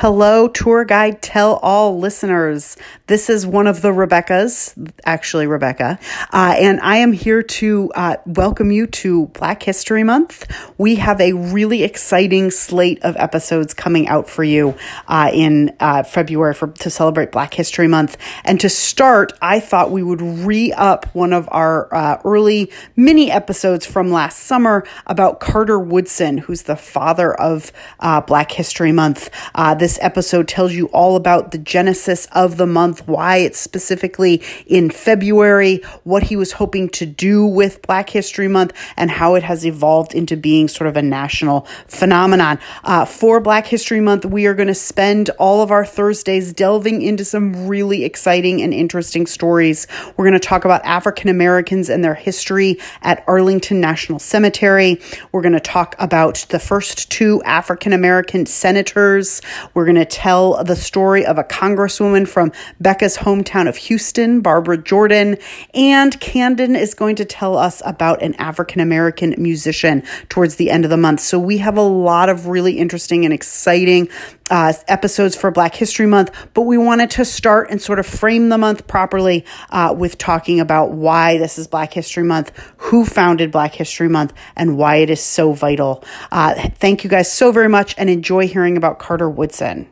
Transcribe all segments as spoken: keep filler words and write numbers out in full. Hello, Tour Guide Tell All listeners. This is one of the Rebeccas, actually Rebecca, uh, and I am here to uh, welcome you to Black History Month. We have a really exciting slate of episodes coming out for you uh, in uh, February for, to celebrate Black History Month. And to start, I thought we would re-up one of our uh, early mini episodes from last summer about Carter Woodson, who's the father of uh, Black History Month. Uh, this This episode tells you all about the genesis of the month, why it's specifically in February, what he was hoping to do with Black History Month, and how it has evolved into being sort of a national phenomenon. Uh, for Black History Month, we are going to spend all of our Thursdays delving into some really exciting and interesting stories. We're going to talk about African Americans and their history at Arlington National Cemetery. We're going to talk about the first two African American senators. We're going to tell the story of a congresswoman from Becca's hometown of Houston, Barbara Jordan, and Candan is going to tell us about an African-American musician towards the end of the month. So we have a lot of really interesting and exciting Uh, episodes for Black History Month, but we wanted to start and sort of frame the month properly uh, with talking about why this is Black History Month, who founded Black History Month, and why it is so vital. Uh, thank you guys so very much and enjoy hearing about Carter Woodson.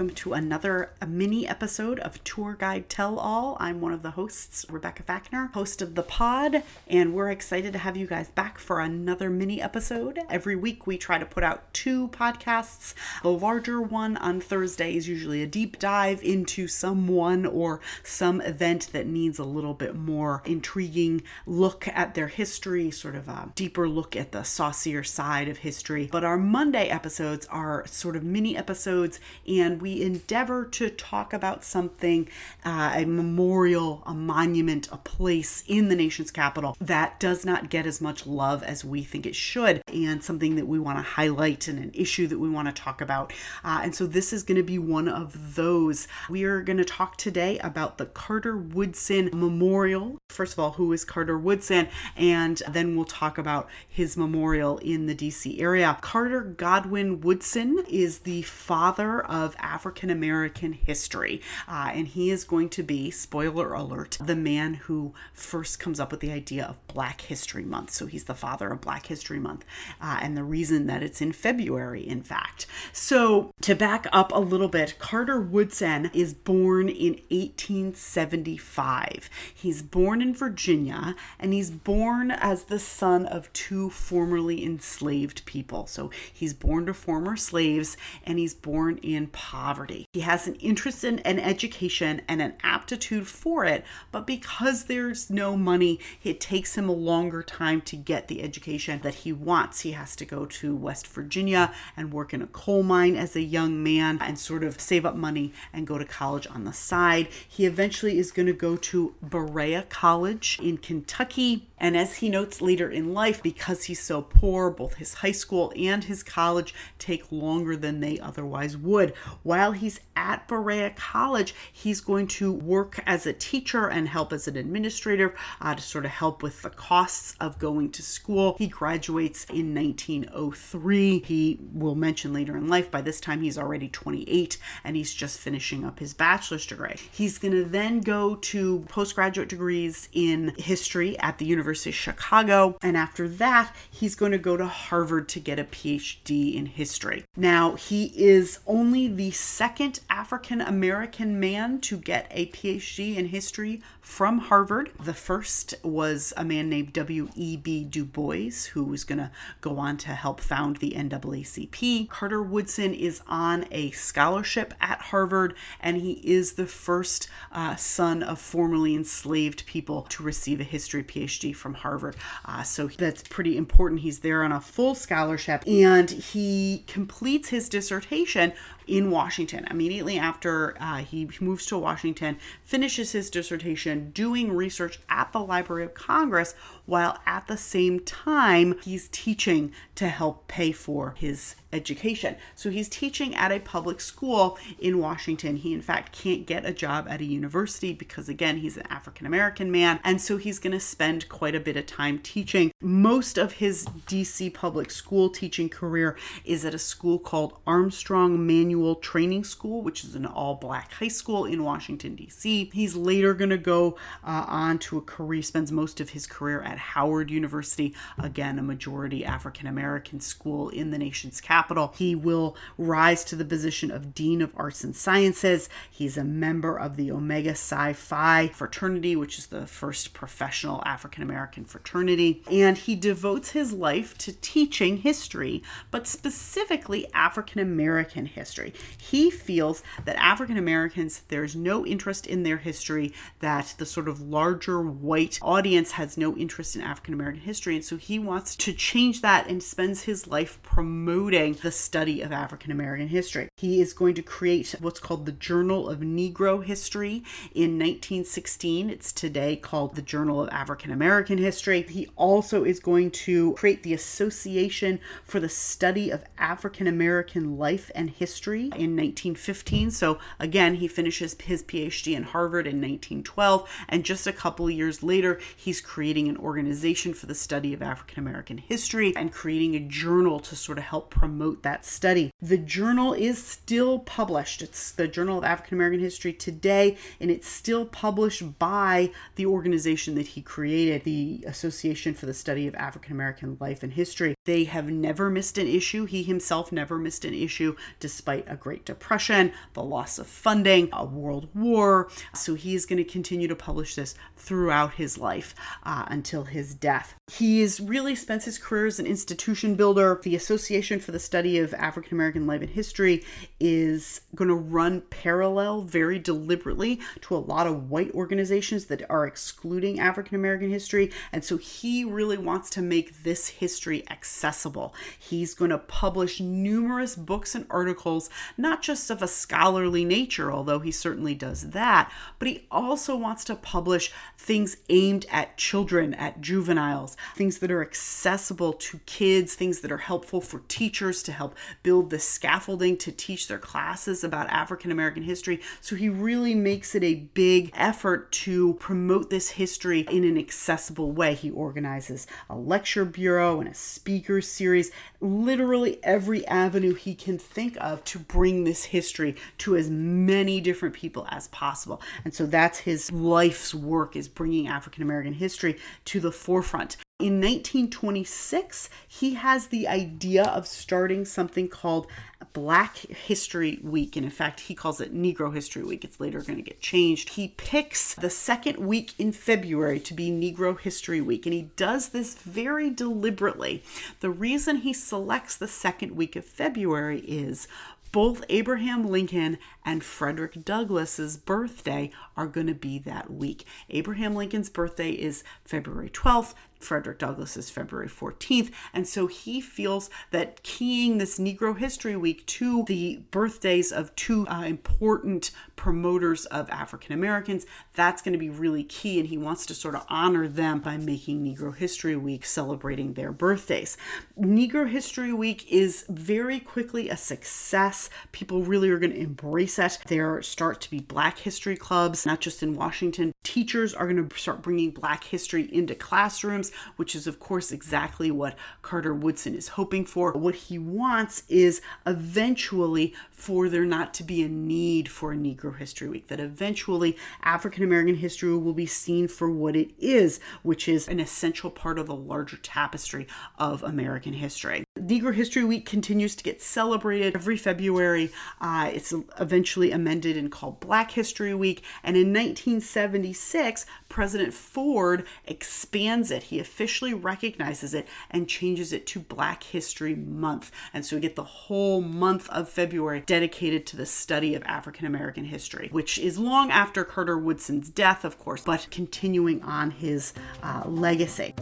Welcome to another mini episode of Tour Guide Tell All. I'm one of the hosts, Rebecca Fackner, host of the pod, and we're excited to have you guys back for another mini episode. Every week we try to put out two podcasts. The larger one on Thursday is usually a deep dive into someone or some event that needs a little bit more intriguing look at their history, sort of a deeper look at the saucier side of history. But our Monday episodes are sort of mini episodes, and we We endeavor to talk about something, uh, a memorial, a monument, a place in the nation's capital that does not get as much love as we think it should, and something that we want to highlight and an issue that we want to talk about. Uh, and so this is going to be one of those. We are going to talk today about the Carter Woodson Memorial. First of all, who is Carter Woodson? And then we'll talk about his memorial in the D C area. Carter Godwin Woodson is the father of African African-American history. Uh, and he is going to be, spoiler alert, the man who first comes up with the idea of Black History Month. So he's the father of Black History Month uh, and the reason that it's in February, in fact. So to back up a little bit, Carter Woodson is born in eighteen seventy-five. He's born in Virginia, and he's born as the son of two formerly enslaved people. So he's born to former slaves, and he's born in poverty. He has an interest in an education and an aptitude for it, but because there's no money, it takes him a longer time to get the education that he wants. He has to go to West Virginia and work in a coal mine as a young man and sort of save up money and go to college on the side. He eventually is going to go to Berea College in Kentucky. And as he notes later in life, because he's so poor, both his high school and his college take longer than they otherwise would. While he's at Berea College, he's going to work as a teacher and help as an administrator uh, to sort of help with the costs of going to school. He graduates in nineteen oh three. He will mention later in life, by this time he's already twenty-eight and he's just finishing up his bachelor's degree. He's going to then go to postgraduate degrees in history at the University University of Chicago, and after that he's going to go to Harvard to get a P H D in history. Now, he is only the second African-American man to get a P H D in history from Harvard. The first was a man named W E B Du Bois, who was going to go on to help found the N double A C P. Carter Woodson is on a scholarship at Harvard, and he is the first uh, son of formerly enslaved people to receive a history P H D from Harvard. Uh, so that's pretty important. He's there on a full scholarship, and he completes his dissertation in Washington. Immediately after uh, he moves to Washington, finishes his dissertation doing research at the Library of Congress, while at the same time he's teaching to help pay for his education. So he's teaching at a public school in Washington. He, in fact, can't get a job at a university because, again, he's an African-American man. And so he's going to spend quite a bit of time teaching. Most of his D C public school teaching career is at a school called Armstrong Manual Training School, which is an all-black high school in Washington, D C. He's later going to go uh, on to a career, spends most of his career at Howard University, again, a majority African-American school in the nation's capital. Capital. He will rise to the position of Dean of Arts and Sciences. He's a member of the Omega Psi Phi fraternity, which is the first professional African-American fraternity. And he devotes his life to teaching history, but specifically African-American history. He feels that African-Americans, there's no interest in their history, that the sort of larger white audience has no interest in African-American history. And so he wants to change that and spends his life promoting the study of African-American history. He is going to create what's called the Journal of Negro History in nineteen sixteen. It's today called the Journal of African-American History. He also is going to create the Association for the Study of African-American Life and History in nineteen fifteen. So again, he finishes his PhD in Harvard in nineteen twelve. And just a couple of years later, he's creating an organization for the study of African-American history and creating a journal to sort of help promote that study. The journal is still published. It's the Journal of African American History today, and it's still published by the organization that he created, the Association for the Study of African American Life and History. They have never missed an issue. He himself never missed an issue, despite a Great Depression, the loss of funding, a world war. So he is going to continue to publish this throughout his life uh, until his death. He is really spends his career as an institution builder. The Association for the Study of African American Life and History is going to run parallel very deliberately to a lot of white organizations that are excluding African American history. And so he really wants to make this history accessible. He's going to publish numerous books and articles, not just of a scholarly nature, although he certainly does that, but he also wants to publish things aimed at children, at juveniles, things that are accessible to kids, things that are helpful for teachers, to help build the scaffolding to teach their classes about African American history. So he really makes it a big effort to promote this history in an accessible way. He organizes a lecture bureau and a speaker series, literally every avenue he can think of to bring this history to as many different people as possible. And so that's his life's work, is bringing African American history to the forefront. In nineteen twenty-six, he has the idea of starting something called Black History Week. And in fact, he calls it Negro History Week. It's later going to get changed. He picks the second week in February to be Negro History Week. And he does this very deliberately. The reason he selects the second week of February is both Abraham Lincoln and Frederick Douglass's birthday are going to be that week. Abraham Lincoln's birthday is February twelfth. Frederick Douglass is February fourteenth. And so he feels that keying this Negro History Week to the birthdays of two uh, important promoters of African Americans, that's going to be really key. And he wants to sort of honor them by making Negro History Week, celebrating their birthdays. Negro History Week is very quickly a success. People really are going to embrace it. There start to be Black history clubs, not just in Washington. Teachers are going to start bringing Black history into classrooms, which is, of course, exactly what Carter Woodson is hoping for. What he wants is eventually for there not to be a need for a Negro History Week, that eventually African American history will be seen for what it is, which is an essential part of the larger tapestry of American history. Negro History Week continues to get celebrated every February. Uh, it's eventually amended and called Black History Week. And in nineteen seventy-six, President Ford expands it. He officially recognizes it and changes it to Black History Month. And so we get the whole month of February dedicated to the study of African American history, which is long after Carter Woodson's death, of course, but continuing on his uh, legacy.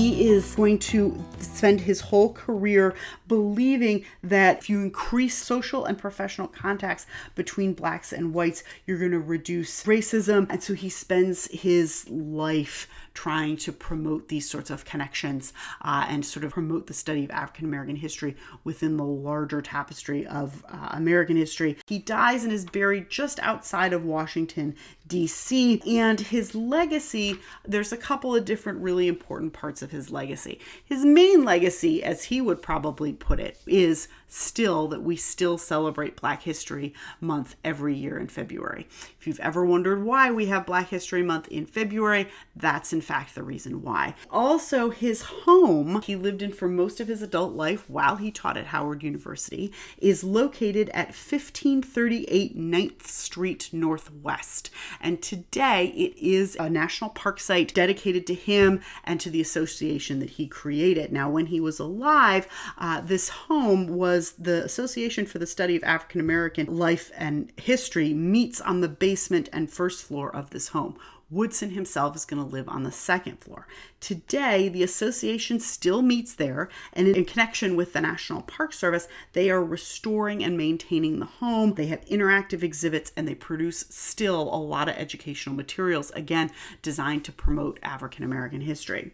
he is going to spend his whole career believing that if you increase social and professional contacts between blacks and whites, you're going to reduce racism. And so he spends his life trying to promote these sorts of connections uh, and sort of promote the study of African-American history within the larger tapestry of uh, American history. He dies and is buried just outside of Washington, D C, and his legacy, there's a couple of different really important parts of his legacy. His main legacy, as he would probably put it, is still that we still celebrate Black History Month every year in February. If you've ever wondered why we have Black History Month in February, that's in fact the reason why. Also, his home, he lived in for most of his adult life while he taught at Howard University, is located at fifteen thirty-eight ninth Street Northwest. And today it is a national park site dedicated to him and to the association that he created. Now, when he was alive, uh, this home was the Association for the Study of African-American Life and History meets on the basement and first floor of this home. Woodson himself is going to live on the second floor. Today, the association still meets there, and in connection with the National Park Service, they are restoring and maintaining the home. They have interactive exhibits, and they produce still a lot of educational materials, again, designed to promote African American history.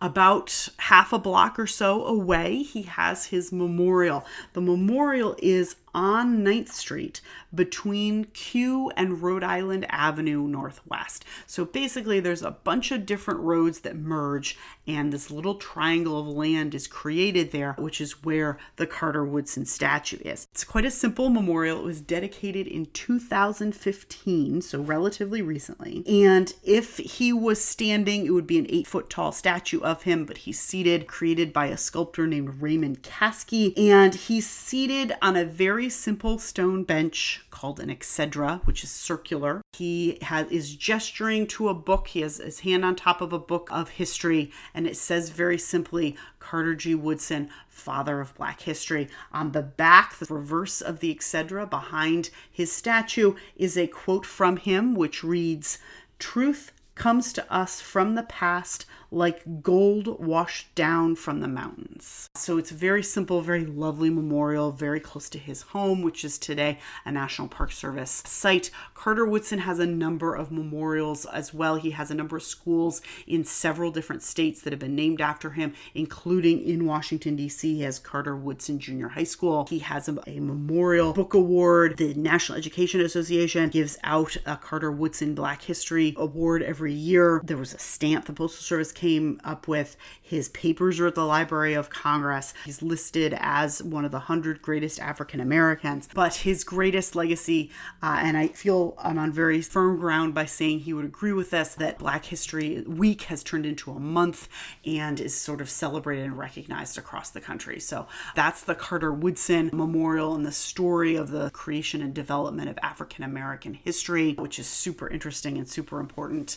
About half a block or so away, he has his memorial. The memorial is on ninth Street between Q and Rhode Island Avenue Northwest. So basically there's a bunch of different roads that merge, and this little triangle of land is created there, which is where the Carter Woodson statue is. It's quite a simple memorial. It was dedicated in two thousand fifteen, so relatively recently. And if he was standing, it would be an eight foot tall statue of him, but he's seated, created by a sculptor named Raymond Kaskey. And he's seated on a very simple stone bench called an Exedra, which is circular. He has, is gesturing to a book. He has his hand on top of a book of history, and it says very simply, Carter G. Woodson, Father of Black History. On the back, the reverse of the Exedra behind his statue is a quote from him, which reads, "Truth comes to us from the past like gold washed down from the mountains." So it's a very simple, very lovely memorial, very close to his home, which is today a National Park Service site. Carter Woodson has a number of memorials as well. He has a number of schools in several different states that have been named after him, including in Washington, D C. He has Carter Woodson Junior High School. He has a, a memorial book award. The National Education Association gives out a Carter Woodson Black History Award every year. There was a stamp the Postal Service came up with. His papers are at the Library of Congress. He's listed as one of the one hundred greatest African Americans, but his greatest legacy, uh, and I feel I'm on very firm ground by saying he would agree with us, that Black History Week has turned into a month and is sort of celebrated and recognized across the country. So that's the Carter Woodson Memorial and the story of the creation and development of African American history, which is super interesting and super important.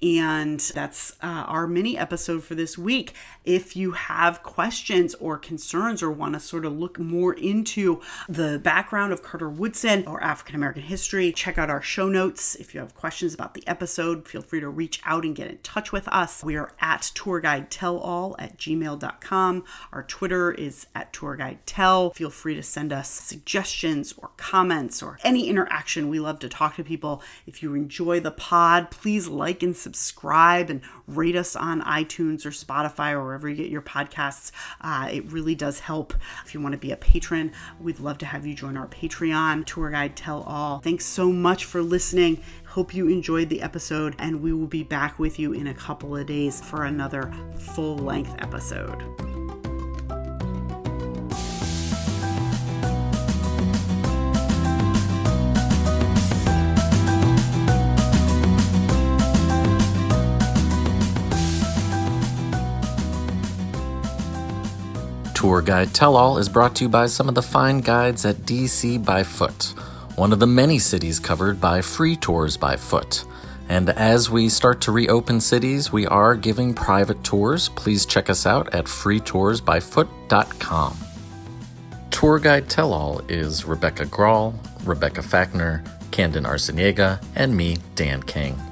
And that's uh, our mini episode for this week. If you have questions or concerns or want to sort of look more into the background of Carter Woodson or African American history, check out our show notes. If you have questions about the episode, feel free to reach out and get in touch with us. We are at tourguidetellall at gmail dot com. Our Twitter is at tourguidetell. Feel free to send us suggestions or comments or any interaction. We love to talk to people. If you enjoy the pod, please like and subscribe and rate us on iTunes or Spotify or wherever you get your podcasts. Uh, it really does help. If you want to be a patron, we'd love to have you join our Patreon, Tour Guide Tell All. Thanks so much for listening. Hope you enjoyed the episode, and we will be back with you in a couple of days for another full-length episode. Tour Guide Tell-All is brought to you by some of the fine guides at D C by Foot, one of the many cities covered by Free Tours by Foot. And as we start to reopen cities, we are giving private tours. Please check us out at free tours by foot dot com. Tour Guide Tell-All is Rebecca Grawl, Rebecca Fackner, Candan Arciniega, and me, Dan King.